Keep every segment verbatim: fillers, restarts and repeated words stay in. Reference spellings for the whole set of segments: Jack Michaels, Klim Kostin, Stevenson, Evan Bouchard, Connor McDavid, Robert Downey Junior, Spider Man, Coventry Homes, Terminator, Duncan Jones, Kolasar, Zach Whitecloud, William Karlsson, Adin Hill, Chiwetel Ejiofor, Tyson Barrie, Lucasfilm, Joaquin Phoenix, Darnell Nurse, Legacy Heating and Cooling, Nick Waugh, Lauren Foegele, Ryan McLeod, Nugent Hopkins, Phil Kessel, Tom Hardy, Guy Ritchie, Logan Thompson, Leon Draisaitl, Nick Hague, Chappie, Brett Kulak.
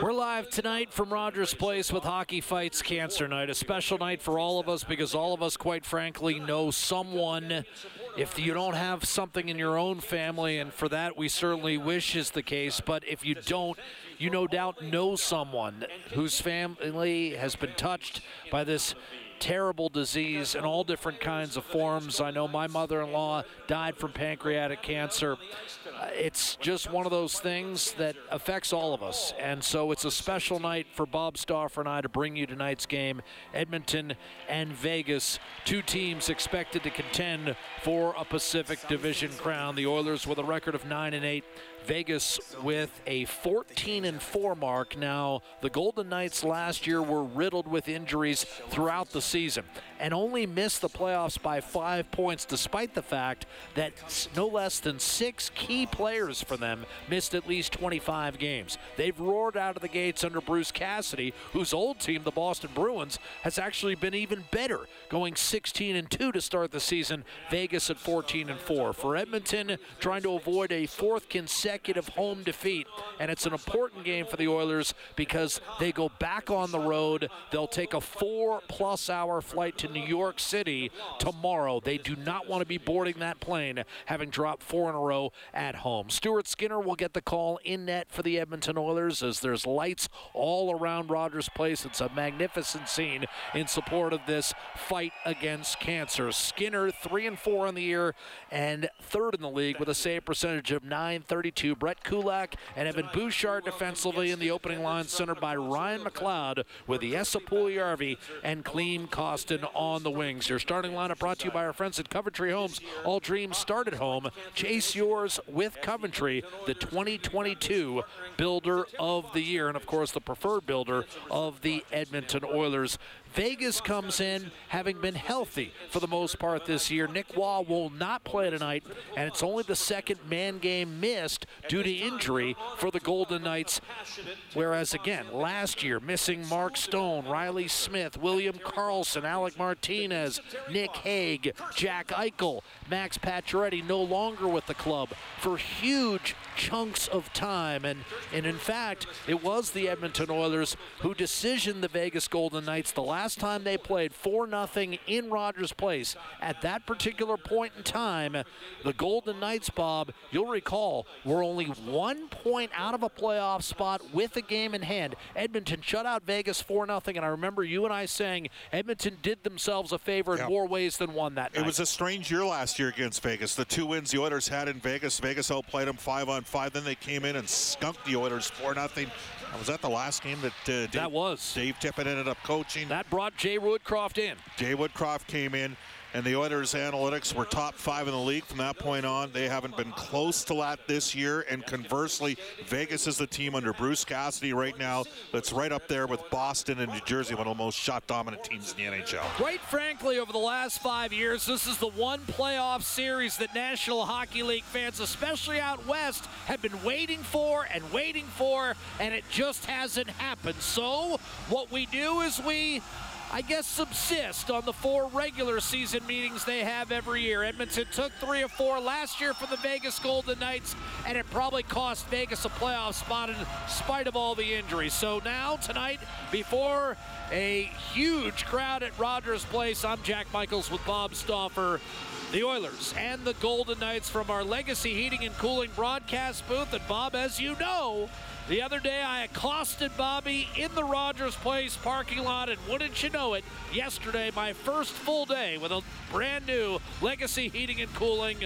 We're live tonight from Rogers Place with Hockey Fights Cancer Night, a special night for all of us because all of us, quite frankly, know someone. If you don't have something in your own family, and for that we certainly wish is the case, but if you don't, you no doubt know someone whose family has been touched by this terrible disease in all different kinds of forms. I know my mother-in-law died from pancreatic cancer. It's just one of those things that affects all of us, and so it's a special night for Bob Stauffer and I to bring you tonight's game. Edmonton and Vegas, two teams expected to contend for a Pacific Division crown. The Oilers with a record of nine and eight, Vegas with a fourteen and four mark. Now, the Golden Knights last year were riddled with injuries throughout the season and only missed the playoffs by five points, despite the fact that no less than six key players for them missed at least twenty-five games. They've roared out of the gates under Bruce Cassidy, whose old team, the Boston Bruins, has actually been even better, going sixteen and two to start the season. Vegas at fourteen and four. For Edmonton, trying to avoid a fourth consecutive Consecutive home defeat, and it's an important game for the Oilers because they go back on the road. They'll take a four-plus hour flight to New York City tomorrow. They do not want to be boarding that plane, having dropped four in a row at home. Stuart Skinner will get the call in net for the Edmonton Oilers as there's lights all around Rogers Place. It's a magnificent scene in support of this fight against cancer. Skinner, three and four on the year and third in the league with a save percentage of nine thirty-two. To Brett Kulak and Evan Bouchard defensively in the opening line, centered by Ryan McLeod with Jesse Puljujärvi and Klim Kostin on the wings. Your starting lineup brought to you by our friends at Coventry Homes. All dreams start at home. Chase yours with Coventry, the twenty twenty-two Builder of the Year, and of course the preferred builder of the Edmonton Oilers. Vegas comes in having been healthy for the most part this year. Nick Waugh will not play tonight, and it's only the second man game missed due to injury for the Golden Knights, whereas again last year missing Mark Stone, Reilly Smith, William Karlsson, Alec Martinez, Nick Hague, Jack Eichel, Max Pacioretty no longer with the club for huge chunks of time, and, and in fact it was the Edmonton Oilers who decisioned the Vegas Golden Knights the last Last time they played four nothing in Rogers Place. At that particular point in time, the Golden Knights, Bob, you'll recall, were only one point out of a playoff spot with a game in hand. Edmonton shut out Vegas four nothing, and I remember you and I saying Edmonton did themselves a favor in yep. more ways than one that night. It was a strange year last year against Vegas. The two wins the Oilers had in Vegas, Vegas outplayed them five on five. Then they came in and skunked the Oilers four nothing. Was that the last game that uh, Dave, that was. Dave Tippett ended up coaching? That brought Jay Woodcroft in. Jay Woodcroft came in, and the Oilers' analytics were top five in the league from that point on. They haven't been close to that this year, and conversely, Vegas is the team under Bruce Cassidy right now that's right up there with Boston and New Jersey, one of the most shot-dominant teams in the N H L. Quite frankly, over the last five years, this is the one playoff series that National Hockey League fans, especially out west, have been waiting for and waiting for, and it just hasn't happened. So what we do is we... I guess subsist on the four regular season meetings they have every year. Edmonton took three or four last year from the Vegas Golden Knights, and it probably cost Vegas a playoff spot in spite of all the injuries. So now, tonight, before a huge crowd at Rogers Place, I'm Jack Michaels with Bob Stauffer. The Oilers and the Golden Knights from our Legacy Heating and Cooling broadcast booth. And Bob, as you know, the other day I accosted Bobby in the Rogers Place parking lot, and wouldn't you know it, yesterday, my first full day with a brand new Legacy Heating and Cooling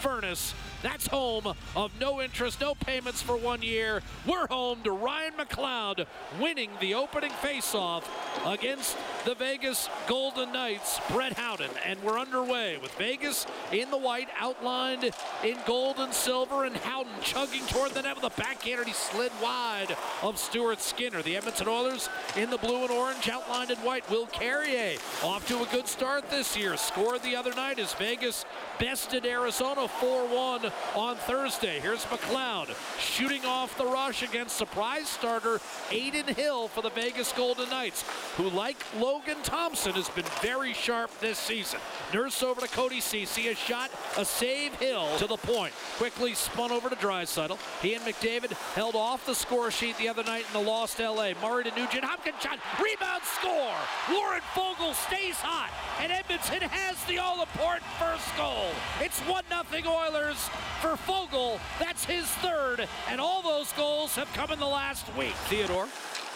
furnace. That's home of no interest, no payments for one year. We're home to Ryan McLeod winning the opening faceoff against the Vegas Golden Knights, Brett Howden. And we're underway with Vegas in the white, outlined in gold and silver, and Howden chugging toward the net with a backhand, and he slid wide of Stuart Skinner. The Edmonton Oilers in the blue and orange, outlined in white. Will Carrier off to a good start this year. Scored the other night as Vegas bested Arizona four one. on Thursday. Here's McLeod shooting off the rush against surprise starter Adin Hill for the Vegas Golden Knights, who, like Logan Thompson, has been very sharp this season. Nurse over to Cody Ceci, a shot, a save, Hill to the point. Quickly spun over to Draisaitl. He and McDavid held off the score sheet the other night in the lost L A. Murray to Nugent Hopkins, shot, rebound, score! Lauren Foegele stays hot, and Edmonton has the all-important first goal. It's one nothing Oilers for Foegele. That's his third, and all those goals have come in the last week. Theodore,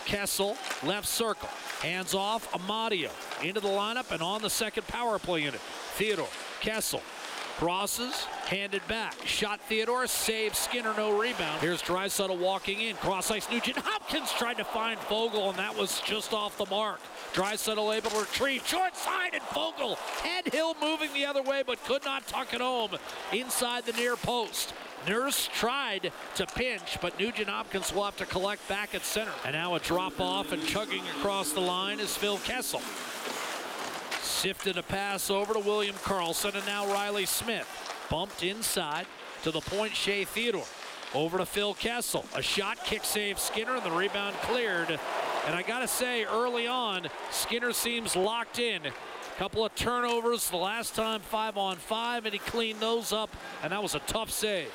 Kessel, left circle. Hands off, Amadio into the lineup and on the second power play unit. Theodore, Kessel, crosses, handed back. Shot Theodore, save Skinner, no rebound. Here's Draisaitl walking in. Cross ice, Nugent Hopkins tried to find Foegele, and that was just off the mark. Draisaitl able to retrieve, short side, and Foegele had Hill moving the other way, but could not tuck it home inside the near post. Nurse tried to pinch, but Nugent Hopkins will have to collect back at center. And now a drop off, and chugging across the line is Phil Kessel. Sifted a pass over to William Karlsson, and now Reilly Smith. Bumped inside to the point, Shea Theodore. Over to Phil Kessel. A shot, kick save Skinner, and the rebound cleared. And I gotta say, early on, Skinner seems locked in. Couple of turnovers the last time, five on five, and he cleaned those up, and that was a tough save.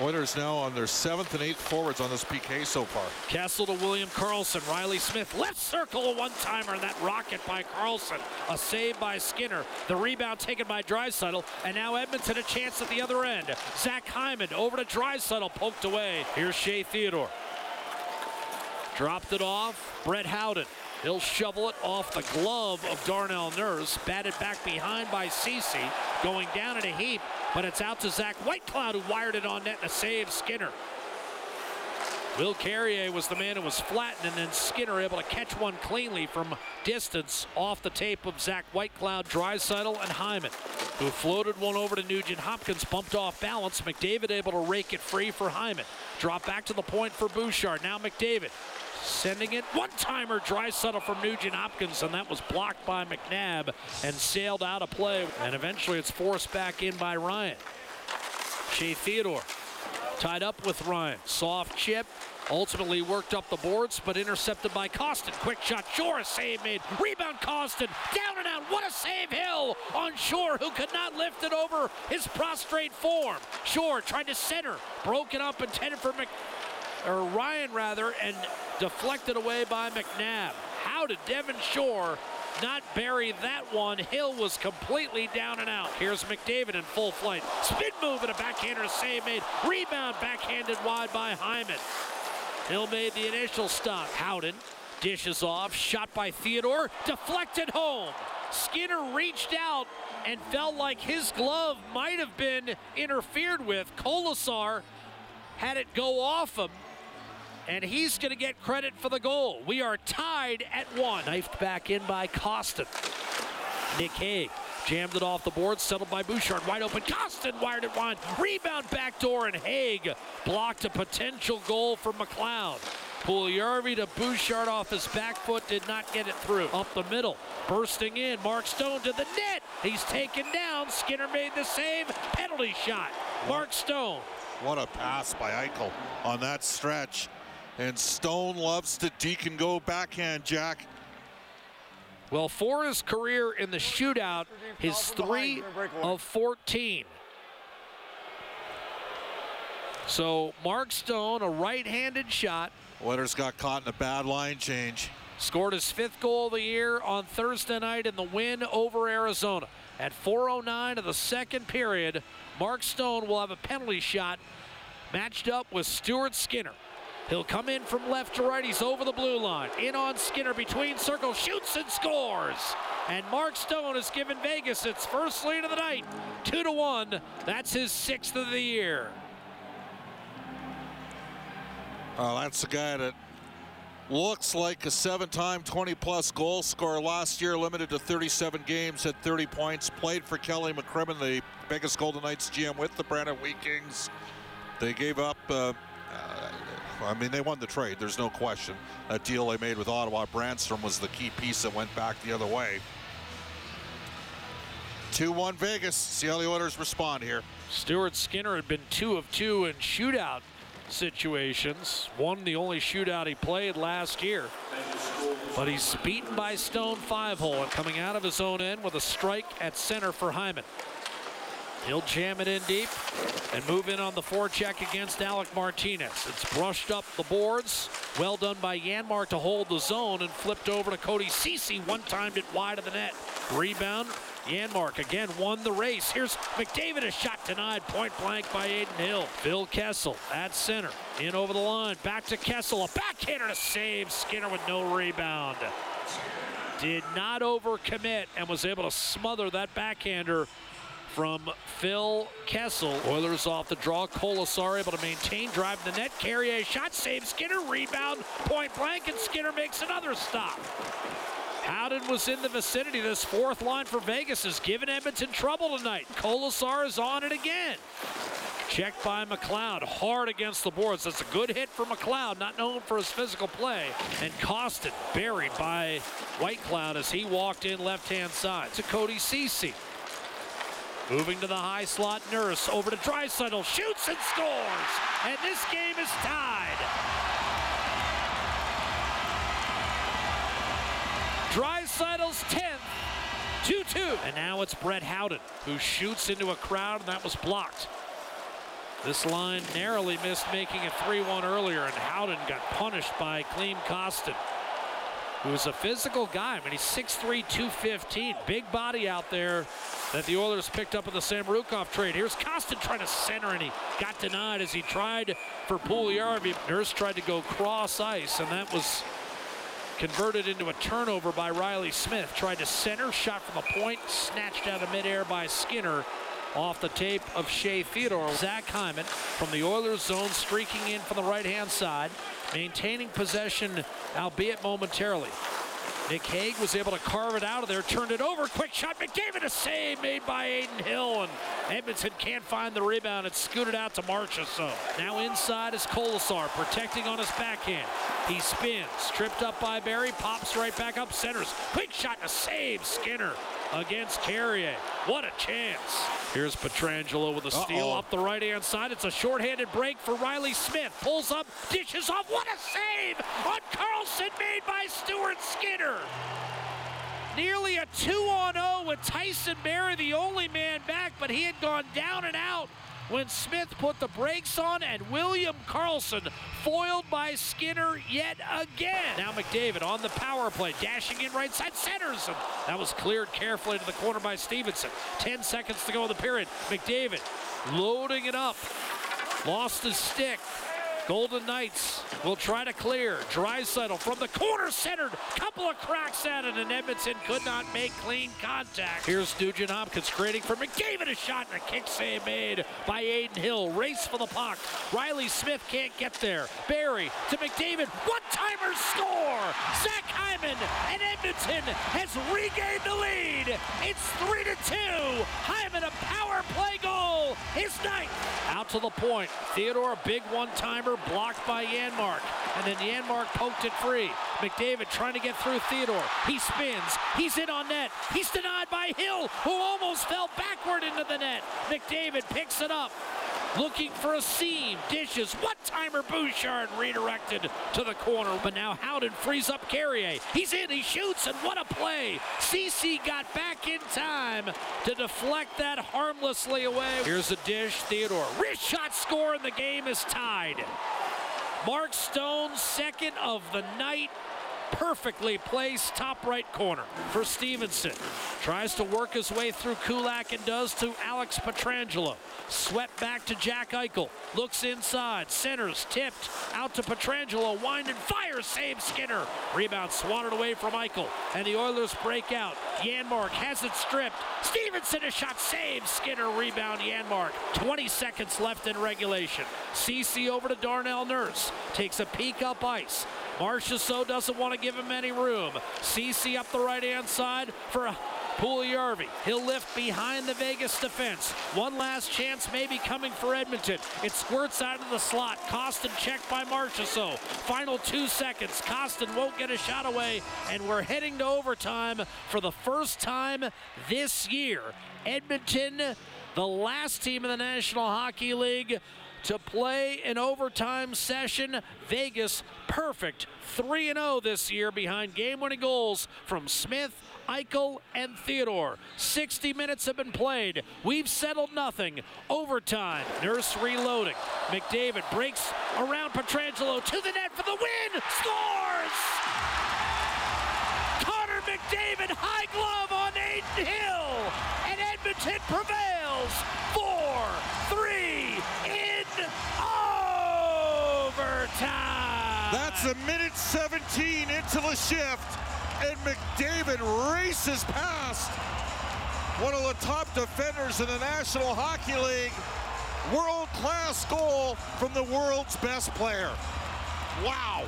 Oilers now on their seventh and eighth forwards on this P K so far. Kessel to William Karlsson, Reilly Smith, left circle, a one-timer, and that rocket by Karlsson. A save by Skinner, the rebound taken by Draisaitl, and now Edmonton a chance at the other end. Zach Hyman over to Draisaitl, poked away. Here's Shea Theodore. Dropped it off, Brett Howden. He'll shovel it off the glove of Darnell Nurse, batted back behind by Ceci, going down in a heap, but it's out to Zach Whitecloud, who wired it on net, and a save Skinner. Will Carrier was the man who was flattened, and then Skinner able to catch one cleanly from distance off the tape of Zach Whitecloud, Draisaitl, and Hyman, who floated one over to Nugent Hopkins, bumped off balance. McDavid able to rake it free for Hyman. Drop back to the point for Bouchard. Now McDavid. Sending it, one-timer, Draisaitl from Nugent Hopkins, and that was blocked by McNabb and sailed out of play. And eventually it's forced back in by Ryan. Shea Theodore tied up with Ryan. Soft chip, ultimately worked up the boards, but intercepted by Kostin. Quick shot, Shore, save made. Rebound, Kostin, down and out. What a save, Hill on Shore, who could not lift it over his prostrate form. Shore tried to center, broken up, intended for Mc... or Ryan rather, and deflected away by McNabb. How did Devin Shore not bury that one? Hill was completely down and out. Here's McDavid in full flight. Spin move and a backhander save made. Rebound backhanded wide by Hyman. Hill made the initial stop. Howden dishes off, shot by Theodore, deflected home. Skinner reached out and felt like his glove might have been interfered with. Kolasar had it go off him, and he's going to get credit for the goal. We are tied at one. Knifed back in by Kostin. Nick Hague jammed it off the board, settled by Bouchard. Wide open, Kostin wired it wide. Rebound backdoor, and Hague blocked a potential goal for McLeod. Puljujärvi to Bouchard off his back foot, did not get it through. Up the middle, bursting in, Mark Stone to the net. He's taken down. Skinner made the save. Penalty shot. Mark Stone. What a pass by Eichel on that stretch. And Stone loves to deke and go backhand, Jack. Well, for his career in the shootout, his three of fourteen. So Mark Stone, a right-handed shot. Oilers got caught in a bad line change. Scored his fifth goal of the year on Thursday night in the win over Arizona. At four oh nine of the second period, Mark Stone will have a penalty shot matched up with Stuart Skinner. He'll come in from left to right. He's over the blue line. In on Skinner between circles. Shoots and scores. And Mark Stone has given Vegas its first lead of the night. Two to one. That's his sixth of the year. Well, that's the guy that looks like a seven-time twenty-plus goal scorer. Last year limited to thirty-seven games, had thirty points. Played for Kelly McCrimmon, the Vegas Golden Knights G M, with the Brandon Wheat Kings. They gave up... Uh, uh, I mean, they won the trade, there's no question. That deal they made with Ottawa, Brandstrom was the key piece that went back the other way. two one Vegas. See how the Oilers respond here. Stuart Skinner had been two of two in shootout situations. One, the only shootout he played last year. But he's beaten by Stone five-hole and coming out of his own end with a strike at center for Hyman. He'll jam it in deep and move in on the forecheck against Alec Martinez. It's brushed up the boards. Well done by Janmark to hold the zone and flipped over to Cody Ceci. One-timed it wide of the net. Rebound. Janmark again won the race. Here's McDavid, a shot denied point blank by Adin Hill. Phil Kessel at center, in over the line, back to Kessel, a backhander to save Skinner with no rebound. Did not overcommit and was able to smother that backhander from Phil Kessel. Oilers off the draw. Kolasar able to maintain, drive the net, Carrier shot, save Skinner, rebound, point blank, and Skinner makes another stop. Howden was in the vicinity. This fourth line for Vegas has given Edmonton trouble tonight. Kolasar is on it again. Checked by McLeod, hard against the boards. That's a good hit for McLeod, not known for his physical play. And Kostin buried by Whitecloud as he walked in left-hand side to Cody Ceci. Moving to the high slot, Nurse over to Draisaitl, shoots and scores. And this game is tied. Draisaitl's tenth, two two. And now it's Brett Howden, who shoots into a crowd, and that was blocked. This line narrowly missed making it three one earlier, and Howden got punished by Klim Kostin, who is a physical guy. I mean, he's six three, two fifteen. Big body out there that the Oilers picked up in the Sam Rukov trade. Here's Kostin trying to center, and he got denied as he tried for Puljujärvi. Nurse tried to go cross ice, and that was converted into a turnover by Reilly Smith. Tried to center, shot from the point, snatched out of midair by Skinner off the tape of Shea Theodore. Zach Hyman from the Oilers zone streaking in from the right-hand side, maintaining possession, albeit momentarily. Nick Hague was able to carve it out of there, turned it over, quick shot, McDavid, a save made by Adin Hill, and Edmonton can't find the rebound. It's scooted out to Marchessault. Now inside is Kolasar, protecting on his backhand. He spins, tripped up by Barrie, pops right back up, centers, quick shot, a save, Skinner against Carrier. What a chance. Here's Pietrangelo with a Uh-oh. steal up the right-hand side. It's a shorthanded break for Reilly Smith. Pulls up, dishes off. What a save on Karlsson made by Stuart Skinner. Nearly a two on oh with Tyson Barrie, the only man back, but he had gone down and out when Smith put the brakes on, and William Karlsson foiled by Skinner yet again. Now McDavid on the power play, dashing in right side, centers him. That was cleared carefully to the corner by Stevenson. Ten seconds to go in the period. McDavid loading it up. Lost his stick. Golden Knights will try to clear. Draisaitl from the corner, centered. Couple of cracks at it, and Edmonton could not make clean contact. Here's Nugent Hopkins creating for McDavid, a shot, and a kick save made by Adin Hill. Race for the puck. Reilly Smith can't get there. Barrie to McDavid. One-timer score! Zach Hyman, and Edmonton has regained the lead. It's three to two. Hyman, a power play goal. His ninth. Out to the point. Theodore, a big one-timer, blocked by Janmark, and then Janmark poked it free. McDavid trying to get through Theodore. He spins. He's in on net. He's denied by Hill, who almost fell backward into the net. McDavid picks it up, looking for a seam. Dishes. One-timer Bouchard redirected to the corner. But now Howden frees up Carrier. He's in. He shoots. And what a play. Ceci got back in time to deflect that harmlessly away. Here's a dish. Theodore. Wrist shot score, and the game is tied. Mark Stone, second of the night. Perfectly placed top right corner for Stevenson. Tries to work his way through Kulak and does to Alex Pietrangelo. Swept back to Jack Eichel. Looks inside. Centers. Tipped. Out to Pietrangelo. Wind and fire. Save Skinner. Rebound swatted away from Eichel. And the Oilers break out. Janmark has it stripped. Stevenson a shot. Save Skinner. Rebound Janmark. twenty seconds left in regulation. Ceci over to Darnell Nurse. Takes a peek up ice. Marchessault doesn't want to give him any room. Ceci up the right-hand side for Puljujärvi, he'll lift behind the Vegas defense. One last chance maybe coming for Edmonton. It squirts out of the slot. Kostin checked by Marchessault. Final two seconds. Kostin won't get a shot away, and we're heading to overtime for the first time this year. Edmonton, the last team in the National Hockey League to play an overtime session. Vegas perfect three and oh this year behind game-winning goals from Smith, Eichel, and Theodore. sixty minutes have been played. We've settled nothing. Overtime. Nurse reloading. McDavid breaks around Pietrangelo to the net for the win. Scores! Connor McDavid, high glove on Adin Hill. And Edmonton prevails. four three in overtime. That's a minute seventeen into the shift. And McDavid races past one of the top defenders in the National Hockey League. World-class goal from the world's best player. Wow.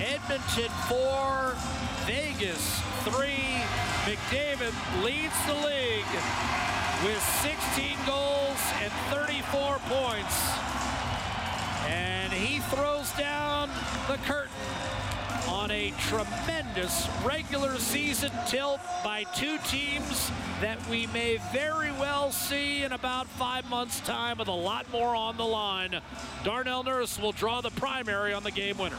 Edmonton four, Vegas three. McDavid leads the league with sixteen goals and thirty-four points. And he throws down the curtain on a tremendous regular season tilt by two teams that we may very well see in about five months' time with a lot more on the line. Darnell Nurse will draw the primary on the game winner.